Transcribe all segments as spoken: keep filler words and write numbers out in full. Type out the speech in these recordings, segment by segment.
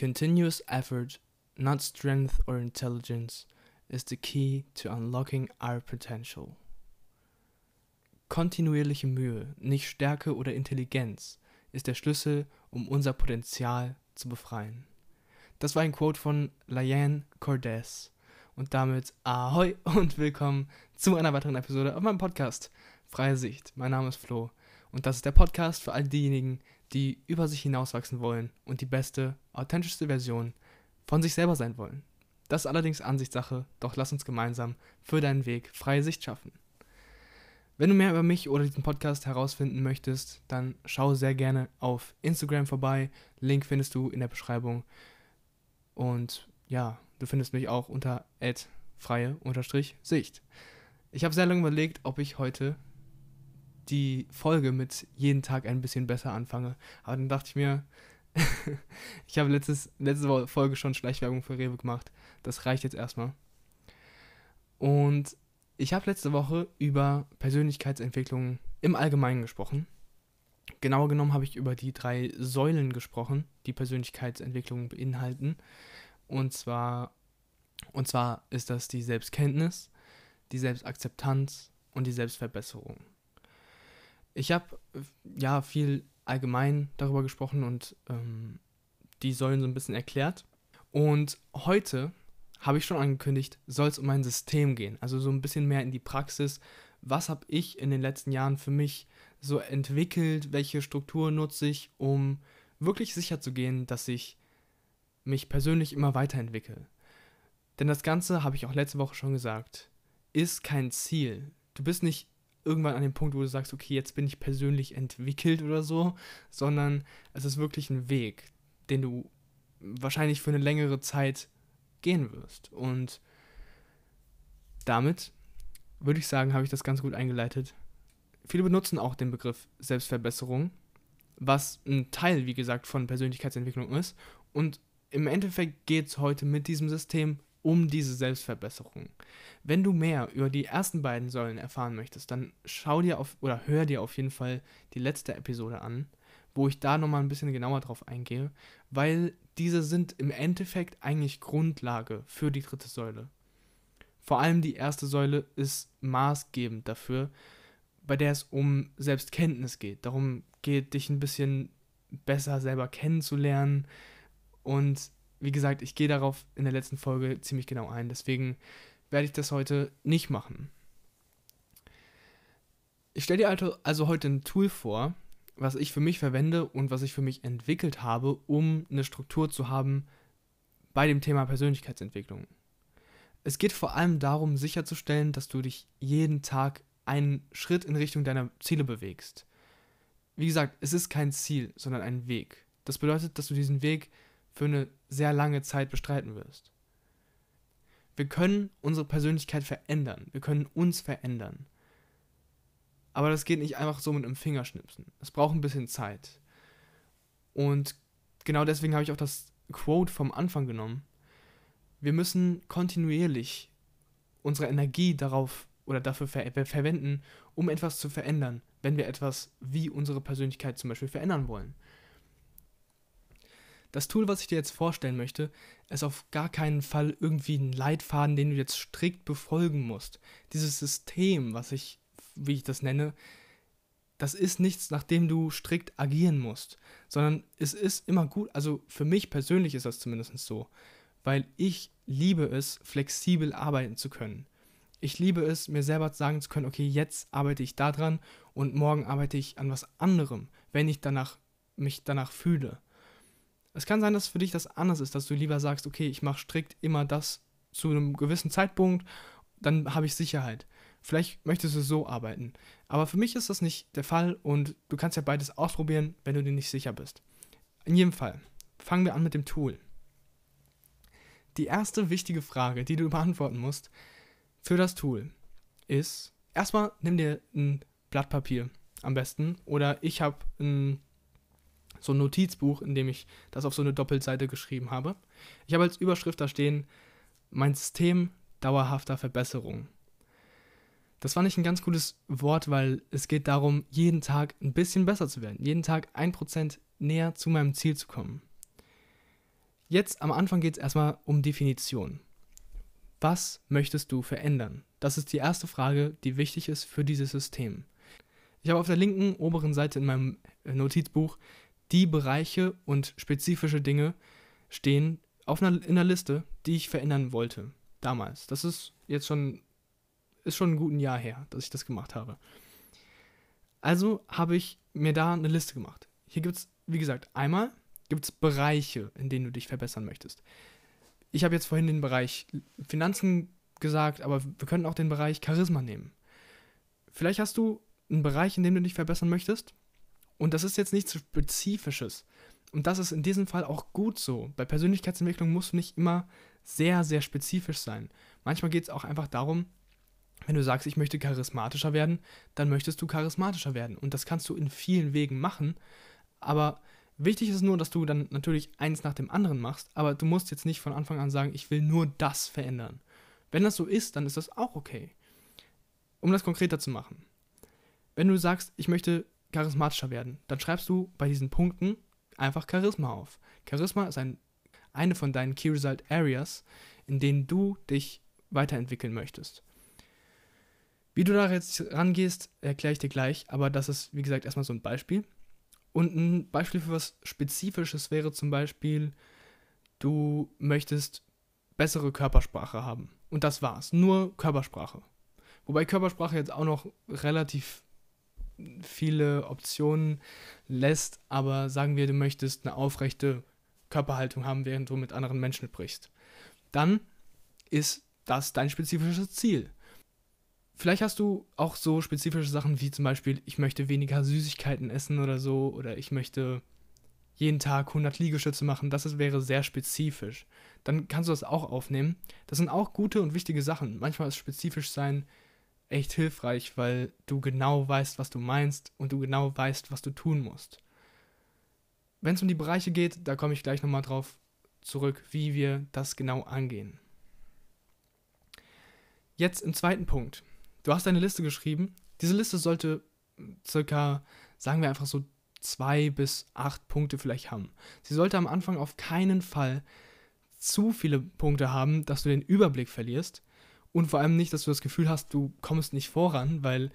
Continuous effort, not strength or intelligence, is the key to unlocking our potential. Kontinuierliche Mühe, nicht Stärke oder Intelligenz, ist der Schlüssel, um unser Potenzial zu befreien. Das war ein Quote von Liane Cordes. Und damit ahoi und willkommen zu einer weiteren Episode auf meinem Podcast Freie Sicht. Mein Name ist Flo und das ist der Podcast für all diejenigen, die über sich hinauswachsen wollen und die beste, authentischste Version von sich selber sein wollen. Das ist allerdings Ansichtssache, doch lass uns gemeinsam für deinen Weg freie Sicht schaffen. Wenn du mehr über mich oder diesen Podcast herausfinden möchtest, dann schau sehr gerne auf Instagram vorbei. Link findest du in der Beschreibung. Und ja, du findest mich auch unter freie Sicht. Ich habe sehr lange überlegt, ob ich heute die Folge mit jeden Tag ein bisschen besser anfange. Aber dann dachte ich mir, ich habe letztes, letzte Folge schon Schleichwerbung für Rewe gemacht. Das reicht jetzt erstmal. Und ich habe letzte Woche über Persönlichkeitsentwicklung im Allgemeinen gesprochen. Genauer genommen habe ich über die drei Säulen gesprochen, die Persönlichkeitsentwicklung beinhalten. Und zwar, und zwar ist das die Selbstkenntnis, die Selbstakzeptanz und die Selbstverbesserung. Ich habe ja viel allgemein darüber gesprochen und ähm, die Säulen so ein bisschen erklärt. Und heute, habe ich schon angekündigt, soll es um mein System gehen. Also so ein bisschen mehr in die Praxis. Was habe ich in den letzten Jahren für mich so entwickelt? Welche Struktur nutze ich, um wirklich sicher zu gehen, dass ich mich persönlich immer weiterentwickle? Denn das Ganze, habe ich auch letzte Woche schon gesagt, ist kein Ziel. Du bist nicht irgendwann an dem Punkt, wo du sagst, okay, jetzt bin ich persönlich entwickelt oder so, sondern es ist wirklich ein Weg, den du wahrscheinlich für eine längere Zeit gehen wirst. Und damit würde ich sagen, habe ich das ganz gut eingeleitet. Viele benutzen auch den Begriff Selbstverbesserung, was ein Teil, wie gesagt, von Persönlichkeitsentwicklung ist. Und im Endeffekt geht es heute mit diesem System um diese Selbstverbesserung. Wenn du mehr über die ersten beiden Säulen erfahren möchtest, dann schau dir auf oder hör dir auf jeden Fall die letzte Episode an, wo ich da nochmal ein bisschen genauer drauf eingehe, weil diese sind im Endeffekt eigentlich Grundlage für die dritte Säule. Vor allem die erste Säule ist maßgebend dafür, bei der es um Selbstkenntnis geht. Darum geht, dich ein bisschen besser selber kennenzulernen. Und wie gesagt, ich gehe darauf in der letzten Folge ziemlich genau ein. Deswegen werde ich das heute nicht machen. Ich stelle dir also heute ein Tool vor, was ich für mich verwende und was ich für mich entwickelt habe, um eine Struktur zu haben bei dem Thema Persönlichkeitsentwicklung. Es geht vor allem darum, sicherzustellen, dass du dich jeden Tag einen Schritt in Richtung deiner Ziele bewegst. Wie gesagt, es ist kein Ziel, sondern ein Weg. Das bedeutet, dass du diesen Weg für eine sehr lange Zeit bestreiten wirst. Wir können unsere Persönlichkeit verändern. Wir können uns verändern. Aber das geht nicht einfach so mit einem Fingerschnipsen. Es braucht ein bisschen Zeit. Und genau deswegen habe ich auch das Quote vom Anfang genommen. Wir müssen kontinuierlich unsere Energie darauf oder dafür ver- verwenden, um etwas zu verändern, wenn wir etwas wie unsere Persönlichkeit zum Beispiel verändern wollen. Das Tool, was ich dir jetzt vorstellen möchte, ist auf gar keinen Fall irgendwie ein Leitfaden, den du jetzt strikt befolgen musst. Dieses System, was ich wie ich das nenne, das ist nichts, nach dem du strikt agieren musst, sondern es ist immer gut, also für mich persönlich ist das zumindest so, weil ich liebe es, flexibel arbeiten zu können. Ich liebe es, mir selber sagen zu können, okay, jetzt arbeite ich da dran und morgen arbeite ich an was anderem, wenn ich danach, mich danach fühle. Es kann sein, dass für dich das anders ist, dass du lieber sagst, okay, ich mache strikt immer das zu einem gewissen Zeitpunkt, dann habe ich Sicherheit. Vielleicht möchtest du so arbeiten, aber für mich ist das nicht der Fall und du kannst ja beides ausprobieren, wenn du dir nicht sicher bist. In jedem Fall, fangen wir an mit dem Tool. Die erste wichtige Frage, die du beantworten musst für das Tool ist, erstmal nimm dir ein Blatt Papier am besten oder ich habe ein, so ein Notizbuch, in dem ich das auf so eine Doppelseite geschrieben habe. Ich habe als Überschrift da stehen, mein System dauerhafter Verbesserung. Das fand ich ein ganz cooles Wort, weil es geht darum, jeden Tag ein bisschen besser zu werden, jeden Tag ein Prozent näher zu meinem Ziel zu kommen. Jetzt am Anfang geht es erstmal um Definition. Was möchtest du verändern? Das ist die erste Frage, die wichtig ist für dieses System. Ich habe auf der linken oberen Seite in meinem Notizbuch die Bereiche und spezifische Dinge stehen auf einer, in einer Liste, die ich verändern wollte damals. Das ist jetzt schon, ist schon ein gutes Jahr her, dass ich das gemacht habe. Also habe ich mir da eine Liste gemacht. Hier gibt es, wie gesagt, einmal gibt es Bereiche, in denen du dich verbessern möchtest. Ich habe jetzt vorhin den Bereich Finanzen gesagt, aber wir können auch den Bereich Charisma nehmen. Vielleicht hast du einen Bereich, in dem du dich verbessern möchtest. Und das ist jetzt nichts Spezifisches. Und das ist in diesem Fall auch gut so. Bei Persönlichkeitsentwicklung musst du nicht immer sehr, sehr spezifisch sein. Manchmal geht es auch einfach darum, wenn du sagst, ich möchte charismatischer werden, dann möchtest du charismatischer werden. Und das kannst du in vielen Wegen machen. Aber wichtig ist nur, dass du dann natürlich eins nach dem anderen machst. Aber du musst jetzt nicht von Anfang an sagen, ich will nur das verändern. Wenn das so ist, dann ist das auch okay. Um das konkreter zu machen. Wenn du sagst, ich möchte charismatischer werden, dann schreibst du bei diesen Punkten einfach Charisma auf. Charisma ist ein, eine von deinen Key Result Areas, in denen du dich weiterentwickeln möchtest. Wie du da jetzt rangehst, erkläre ich dir gleich, aber das ist, wie gesagt, erstmal so ein Beispiel. Und ein Beispiel für was Spezifisches wäre zum Beispiel, du möchtest bessere Körpersprache haben. Und das war's, nur Körpersprache. Wobei Körpersprache jetzt auch noch relativ viele Optionen lässt, aber sagen wir, du möchtest eine aufrechte Körperhaltung haben, während du mit anderen Menschen sprichst. Dann ist das dein spezifisches Ziel. Vielleicht hast du auch so spezifische Sachen wie zum Beispiel, ich möchte weniger Süßigkeiten essen oder so, oder ich möchte jeden Tag hundert Liegestütze machen, das wäre sehr spezifisch. Dann kannst du das auch aufnehmen. Das sind auch gute und wichtige Sachen. Manchmal ist spezifisch sein echt hilfreich, weil du genau weißt, was du meinst und du genau weißt, was du tun musst. Wenn es um die Bereiche geht, da komme ich gleich nochmal drauf zurück, wie wir das genau angehen. Jetzt im zweiten Punkt. Du hast deine Liste geschrieben. Diese Liste sollte circa, sagen wir einfach so, zwei bis acht Punkte vielleicht haben. Sie sollte am Anfang auf keinen Fall zu viele Punkte haben, dass du den Überblick verlierst. Und vor allem nicht, dass du das Gefühl hast, du kommst nicht voran, weil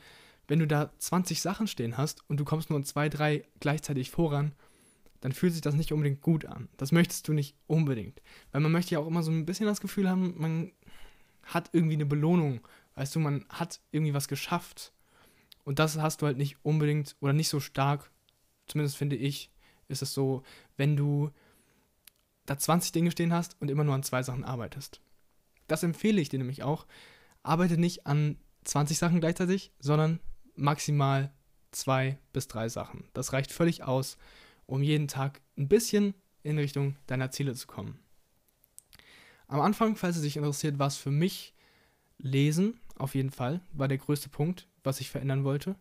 wenn du da zwanzig Sachen stehen hast und du kommst nur in zwei, drei gleichzeitig voran, dann fühlt sich das nicht unbedingt gut an. Das möchtest du nicht unbedingt. Weil man möchte ja auch immer so ein bisschen das Gefühl haben, man hat irgendwie eine Belohnung. Weißt du, man hat irgendwie was geschafft. Und das hast du halt nicht unbedingt oder nicht so stark, zumindest finde ich, ist es so, wenn du da zwanzig Dinge stehen hast und immer nur an zwei Sachen arbeitest. Das empfehle ich dir nämlich auch. Arbeite nicht an zwanzig Sachen gleichzeitig, sondern maximal zwei bis drei Sachen. Das reicht völlig aus, um jeden Tag ein bisschen in Richtung deiner Ziele zu kommen. Am Anfang, falls es dich interessiert, war es für mich Lesen, auf jeden Fall, war der größte Punkt, was ich verändern wollte.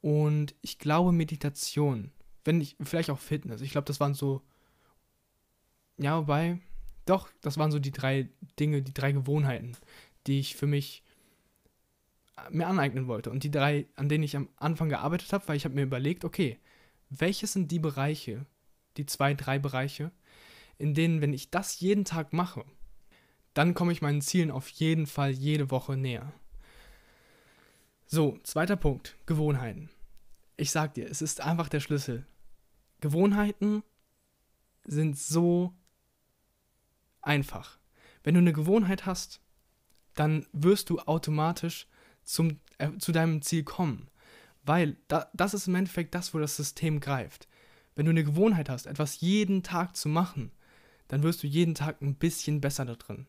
Und ich glaube Meditation, wenn ich, vielleicht auch Fitness. Ich glaube, das waren so, ja, wobei... Doch, das waren so die drei Dinge, die drei Gewohnheiten, die ich für mich mir aneignen wollte. Und die drei, an denen ich am Anfang gearbeitet habe, weil ich habe mir überlegt, okay, welches sind die Bereiche, die zwei, drei Bereiche, in denen, wenn ich das jeden Tag mache, dann komme ich meinen Zielen auf jeden Fall jede Woche näher. So, zweiter Punkt, Gewohnheiten. Ich sag dir, es ist einfach der Schlüssel. Gewohnheiten sind so einfach. Wenn du eine Gewohnheit hast, dann wirst du automatisch zum, äh, zu deinem Ziel kommen, weil da, das ist im Endeffekt das, wo das System greift. Wenn du eine Gewohnheit hast, etwas jeden Tag zu machen, dann wirst du jeden Tag ein bisschen besser da drin.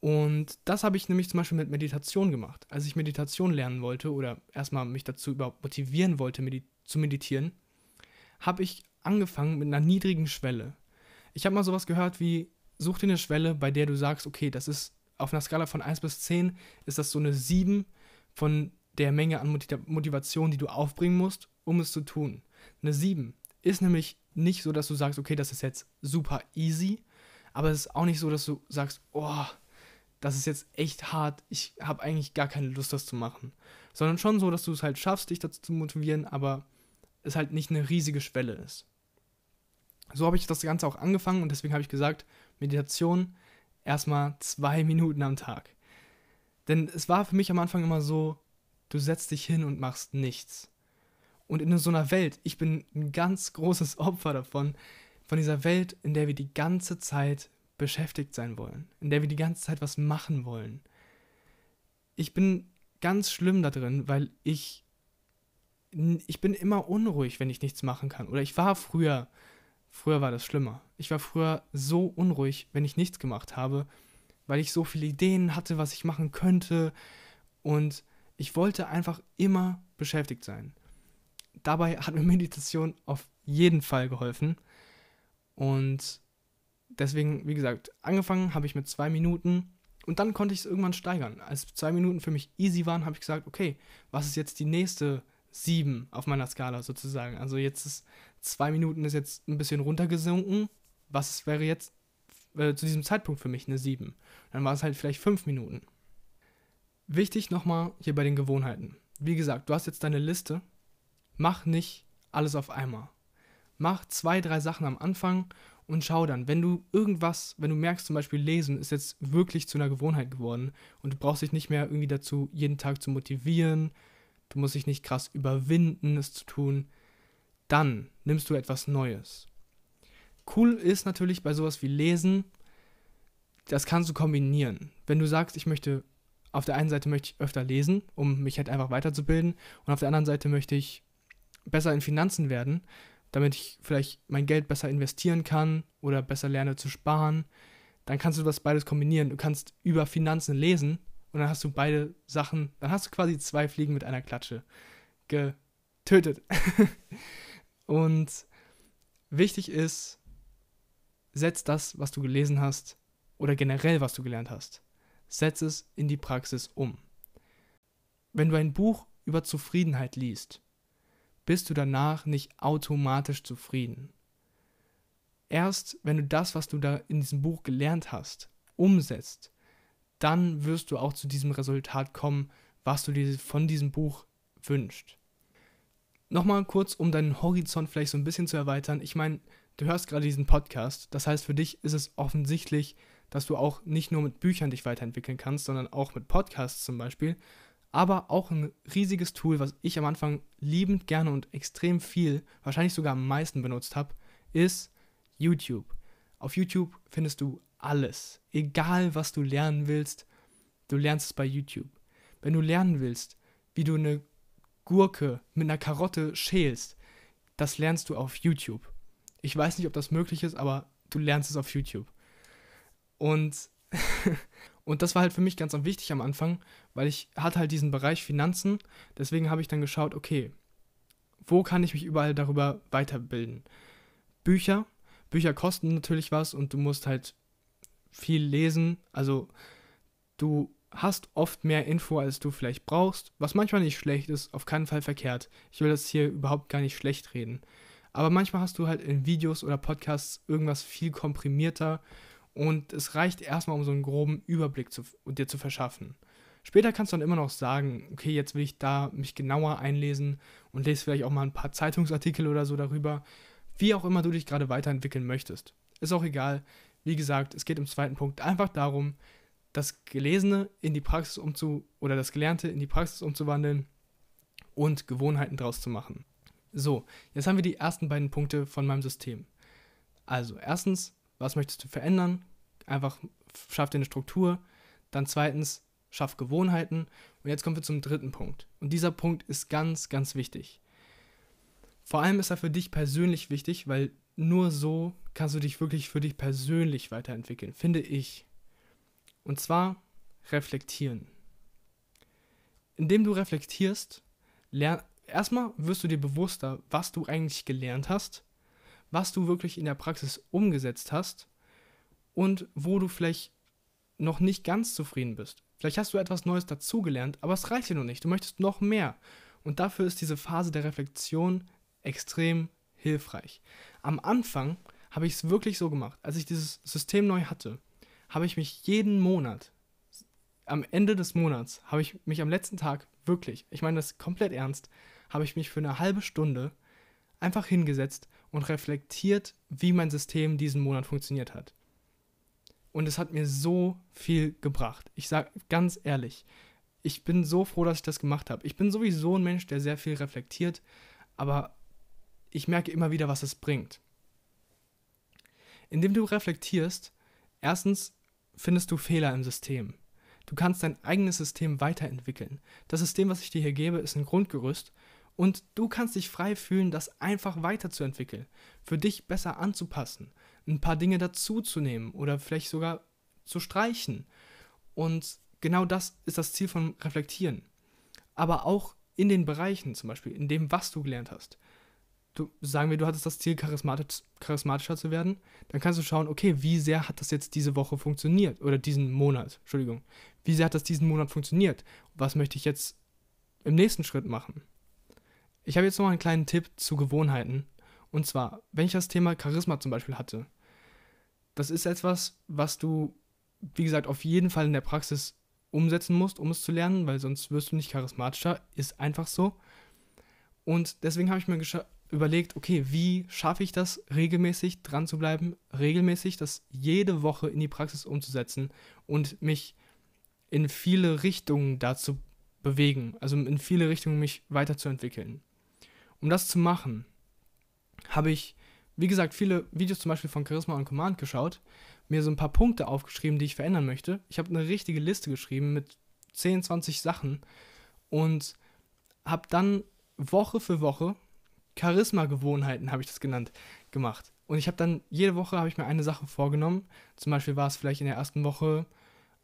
Und das habe ich nämlich zum Beispiel mit Meditation gemacht. Als ich Meditation lernen wollte oder erstmal mich dazu überhaupt motivieren wollte, medit- zu meditieren, habe ich angefangen mit einer niedrigen Schwelle. Ich habe mal sowas gehört wie, such dir eine Schwelle, bei der du sagst, okay, das ist auf einer Skala von eins bis zehn, ist das so eine sieben von der Menge an Motivation, die du aufbringen musst, um es zu tun. Eine sieben ist nämlich nicht so, dass du sagst, okay, das ist jetzt super easy, aber es ist auch nicht so, dass du sagst, oh, das ist jetzt echt hart, ich habe eigentlich gar keine Lust, das zu machen. Sondern schon so, dass du es halt schaffst, dich dazu zu motivieren, aber es halt nicht eine riesige Schwelle ist. So habe ich das Ganze auch angefangen und deswegen habe ich gesagt, Meditation erstmal zwei Minuten am Tag. Denn es war für mich am Anfang immer so, du setzt dich hin und machst nichts. Und in so einer Welt, ich bin ein ganz großes Opfer davon, von dieser Welt, in der wir die ganze Zeit beschäftigt sein wollen, in der wir die ganze Zeit was machen wollen. Ich bin ganz schlimm da drin, weil ich, ich bin immer unruhig, wenn ich nichts machen kann. Oder ich war früher, früher war das schlimmer. Ich war früher so unruhig, wenn ich nichts gemacht habe, weil ich so viele Ideen hatte, was ich machen könnte. Und ich wollte einfach immer beschäftigt sein. Dabei hat mir Meditation auf jeden Fall geholfen. Und deswegen, wie gesagt, angefangen habe ich mit zwei Minuten und dann konnte ich es irgendwann steigern. Als zwei Minuten für mich easy waren, habe ich gesagt, okay, was ist jetzt die nächste sieben auf meiner Skala sozusagen? Also jetzt ist zwei Minuten ist jetzt ein bisschen runtergesunken. Was wäre jetzt äh, zu diesem Zeitpunkt für mich eine sieben? Dann war es halt vielleicht fünf Minuten. Wichtig nochmal hier bei den Gewohnheiten. Wie gesagt, du hast jetzt deine Liste. Mach nicht alles auf einmal. Mach zwei, drei Sachen am Anfang und schau dann, wenn du irgendwas, wenn du merkst, zum Beispiel Lesen ist jetzt wirklich zu einer Gewohnheit geworden und du brauchst dich nicht mehr irgendwie dazu, jeden Tag zu motivieren, du musst dich nicht krass überwinden, es zu tun, dann nimmst du etwas Neues. Cool ist natürlich bei sowas wie Lesen, das kannst du kombinieren. Wenn du sagst, ich möchte, auf der einen Seite möchte ich öfter lesen, um mich halt einfach weiterzubilden und auf der anderen Seite möchte ich besser in Finanzen werden, damit ich vielleicht mein Geld besser investieren kann oder besser lerne zu sparen, dann kannst du das beides kombinieren. Du kannst über Finanzen lesen und dann hast du beide Sachen, dann hast du quasi zwei Fliegen mit einer Klatsche getötet. Und wichtig ist, setz das, was du gelesen hast oder generell, was du gelernt hast, setz es in die Praxis um. Wenn du ein Buch über Zufriedenheit liest, bist du danach nicht automatisch zufrieden. Erst wenn du das, was du da in diesem Buch gelernt hast, umsetzt, dann wirst du auch zu diesem Resultat kommen, was du dir von diesem Buch wünschst. Nochmal kurz, um deinen Horizont vielleicht so ein bisschen zu erweitern. Ich meine, du hörst gerade diesen Podcast, das heißt für dich ist es offensichtlich, dass du auch nicht nur mit Büchern dich weiterentwickeln kannst, sondern auch mit Podcasts zum Beispiel. Aber auch ein riesiges Tool, was ich am Anfang liebend gerne und extrem viel, wahrscheinlich sogar am meisten benutzt habe, ist YouTube. Auf YouTube findest du alles, egal was du lernen willst, du lernst es bei YouTube. Wenn du lernen willst, wie du eine Gurke mit einer Karotte schälst, das lernst du auf YouTube. Ich weiß nicht, ob das möglich ist, aber du lernst es auf YouTube. Und und das war halt für mich ganz wichtig am Anfang, weil ich hatte halt diesen Bereich Finanzen, deswegen habe ich dann geschaut, okay, wo kann ich mich überall darüber weiterbilden? Bücher, Bücher kosten natürlich was und du musst halt viel lesen, also du hast oft mehr Info, als du vielleicht brauchst, was manchmal nicht schlecht ist, auf keinen Fall verkehrt. Ich will das hier überhaupt gar nicht schlecht reden, aber manchmal hast du halt in Videos oder Podcasts irgendwas viel komprimierter. Und es reicht erstmal, um so einen groben Überblick zu, dir zu verschaffen. Später kannst du dann immer noch sagen, okay, jetzt will ich da mich genauer einlesen und lese vielleicht auch mal ein paar Zeitungsartikel oder so darüber, wie auch immer du dich gerade weiterentwickeln möchtest. Ist auch egal. Wie gesagt, es geht im zweiten Punkt einfach darum, das Gelesene in die Praxis umzu- oder das Gelernte in die Praxis umzuwandeln und Gewohnheiten draus zu machen. So, jetzt haben wir die ersten beiden Punkte von meinem System. Also, erstens, was möchtest du verändern? Einfach schaff dir eine Struktur. Dann zweitens, schaff Gewohnheiten. Und jetzt kommen wir zum dritten Punkt. Und dieser Punkt ist ganz, ganz wichtig. Vor allem ist er für dich persönlich wichtig, weil nur so kannst du dich wirklich für dich persönlich weiterentwickeln, finde ich. Und zwar reflektieren. Indem du reflektierst, lern- erstmal wirst du dir bewusster, was du eigentlich gelernt hast, was du wirklich in der Praxis umgesetzt hast und wo du vielleicht noch nicht ganz zufrieden bist. Vielleicht hast du etwas Neues dazugelernt, aber es reicht dir noch nicht. Du möchtest noch mehr. Und dafür ist diese Phase der Reflexion extrem hilfreich. Am Anfang habe ich es wirklich so gemacht. Als ich dieses System neu hatte, habe ich mich jeden Monat, am Ende des Monats, habe ich mich am letzten Tag wirklich, ich meine das komplett ernst, habe ich mich für eine halbe Stunde einfach hingesetzt und reflektiert, wie mein System diesen Monat funktioniert hat. Und es hat mir so viel gebracht. Ich sage ganz ehrlich, ich bin so froh, dass ich das gemacht habe. Ich bin sowieso ein Mensch, der sehr viel reflektiert, aber ich merke immer wieder, was es bringt. Indem du reflektierst, erstens findest du Fehler im System. Du kannst dein eigenes System weiterentwickeln. Das System, was ich dir hier gebe, ist ein Grundgerüst und du kannst dich frei fühlen, das einfach weiterzuentwickeln, für dich besser anzupassen, ein paar Dinge dazuzunehmen oder vielleicht sogar zu streichen. Und genau das ist das Ziel von Reflektieren. Aber auch in den Bereichen, zum Beispiel in dem, was du gelernt hast. Du, sagen wir, du hattest das Ziel, charismatisch, charismatischer zu werden, dann kannst du schauen, okay, wie sehr hat das jetzt diese Woche funktioniert? Oder diesen Monat, Entschuldigung. Wie sehr hat das diesen Monat funktioniert? Was möchte ich jetzt im nächsten Schritt machen? Ich habe jetzt noch mal einen kleinen Tipp zu Gewohnheiten. Und zwar, wenn ich das Thema Charisma zum Beispiel hatte, das ist etwas, was du, wie gesagt, auf jeden Fall in der Praxis umsetzen musst, um es zu lernen, weil sonst wirst du nicht charismatischer, ist einfach so. Und deswegen habe ich mir gescha- überlegt, okay, wie schaffe ich das, regelmäßig dran zu bleiben, regelmäßig das jede Woche in die Praxis umzusetzen und mich in viele Richtungen dazu bewegen, also in viele Richtungen mich weiterzuentwickeln. Um das zu machen, habe ich, wie gesagt, viele Videos zum Beispiel von Charisma on Command geschaut, mir so ein paar Punkte aufgeschrieben, die ich verändern möchte. Ich habe eine richtige Liste geschrieben mit zehn, zwanzig Sachen und habe dann Woche für Woche Charisma-Gewohnheiten, habe ich das genannt, gemacht. Und ich habe dann, jede Woche habe ich mir eine Sache vorgenommen. Zum Beispiel war es vielleicht in der ersten Woche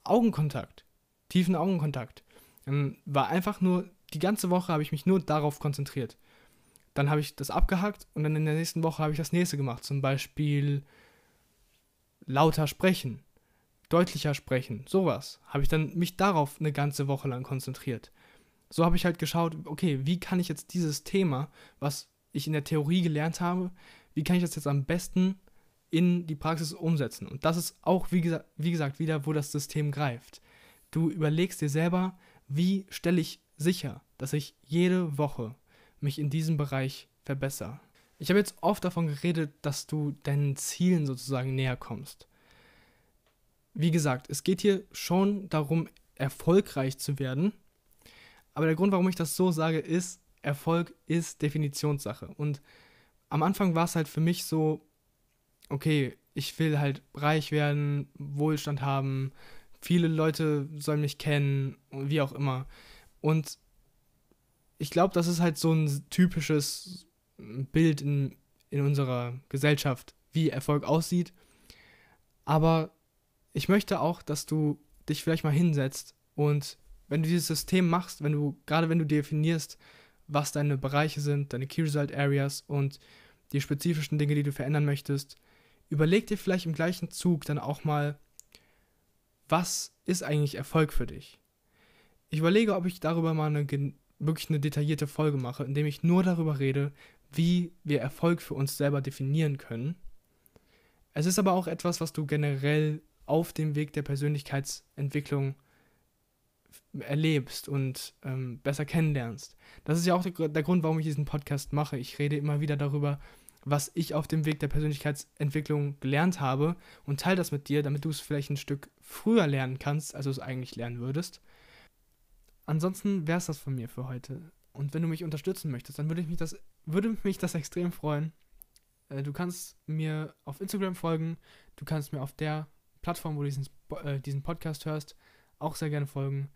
Augenkontakt, tiefen Augenkontakt. War einfach nur, die ganze Woche habe ich mich nur darauf konzentriert. Dann habe ich das abgehakt und dann in der nächsten Woche habe ich das nächste gemacht. Zum Beispiel lauter sprechen, deutlicher sprechen, sowas. Habe ich dann mich darauf eine ganze Woche lang konzentriert. So habe ich halt geschaut, okay, wie kann ich jetzt dieses Thema, was ich in der Theorie gelernt habe, wie kann ich das jetzt am besten in die Praxis umsetzen? Und das ist auch, wie gesagt, wie gesagt, wieder, wo das System greift. Du überlegst dir selber, wie stelle ich sicher, dass ich jede Woche mich in diesem Bereich verbessere. Ich habe jetzt oft davon geredet, dass du deinen Zielen sozusagen näher kommst. Wie gesagt, es geht hier schon darum, erfolgreich zu werden. Aber der Grund, warum ich das so sage, ist, Erfolg ist Definitionssache. Und am Anfang war es halt für mich so, okay, ich will halt reich werden, Wohlstand haben, viele Leute sollen mich kennen, wie auch immer. Und ich glaube, das ist halt so ein typisches Bild in, in unserer Gesellschaft, wie Erfolg aussieht. Aber ich möchte auch, dass du dich vielleicht mal hinsetzt und wenn du dieses System machst, wenn du, gerade wenn du definierst, was deine Bereiche sind, deine Key Result Areas und die spezifischen Dinge, die du verändern möchtest, überleg dir vielleicht im gleichen Zug dann auch mal, was ist eigentlich Erfolg für dich? Ich überlege, ob ich darüber mal eine, wirklich eine detaillierte Folge mache, indem ich nur darüber rede, wie wir Erfolg für uns selber definieren können. Es ist aber auch etwas, was du generell auf dem Weg der Persönlichkeitsentwicklung erlebst und ähm, besser kennenlernst. Das ist ja auch der, der Grund, warum ich diesen Podcast mache. Ich rede immer wieder darüber, was ich auf dem Weg der Persönlichkeitsentwicklung gelernt habe und teile das mit dir, damit du es vielleicht ein Stück früher lernen kannst, als du es eigentlich lernen würdest. Ansonsten wäre es das von mir für heute. Und wenn du mich unterstützen möchtest, dann würde ich mich das, würde mich das extrem freuen. Äh, du kannst mir auf Instagram folgen, du kannst mir auf der Plattform, wo du diesen, äh, diesen Podcast hörst, auch sehr gerne folgen,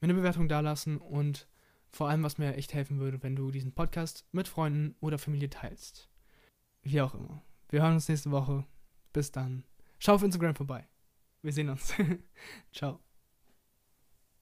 mir eine Bewertung dalassen und vor allem, was mir echt helfen würde, wenn du diesen Podcast mit Freunden oder Familie teilst. Wie auch immer. Wir hören uns nächste Woche. Bis dann. Schau auf Instagram vorbei. Wir sehen uns. Ciao.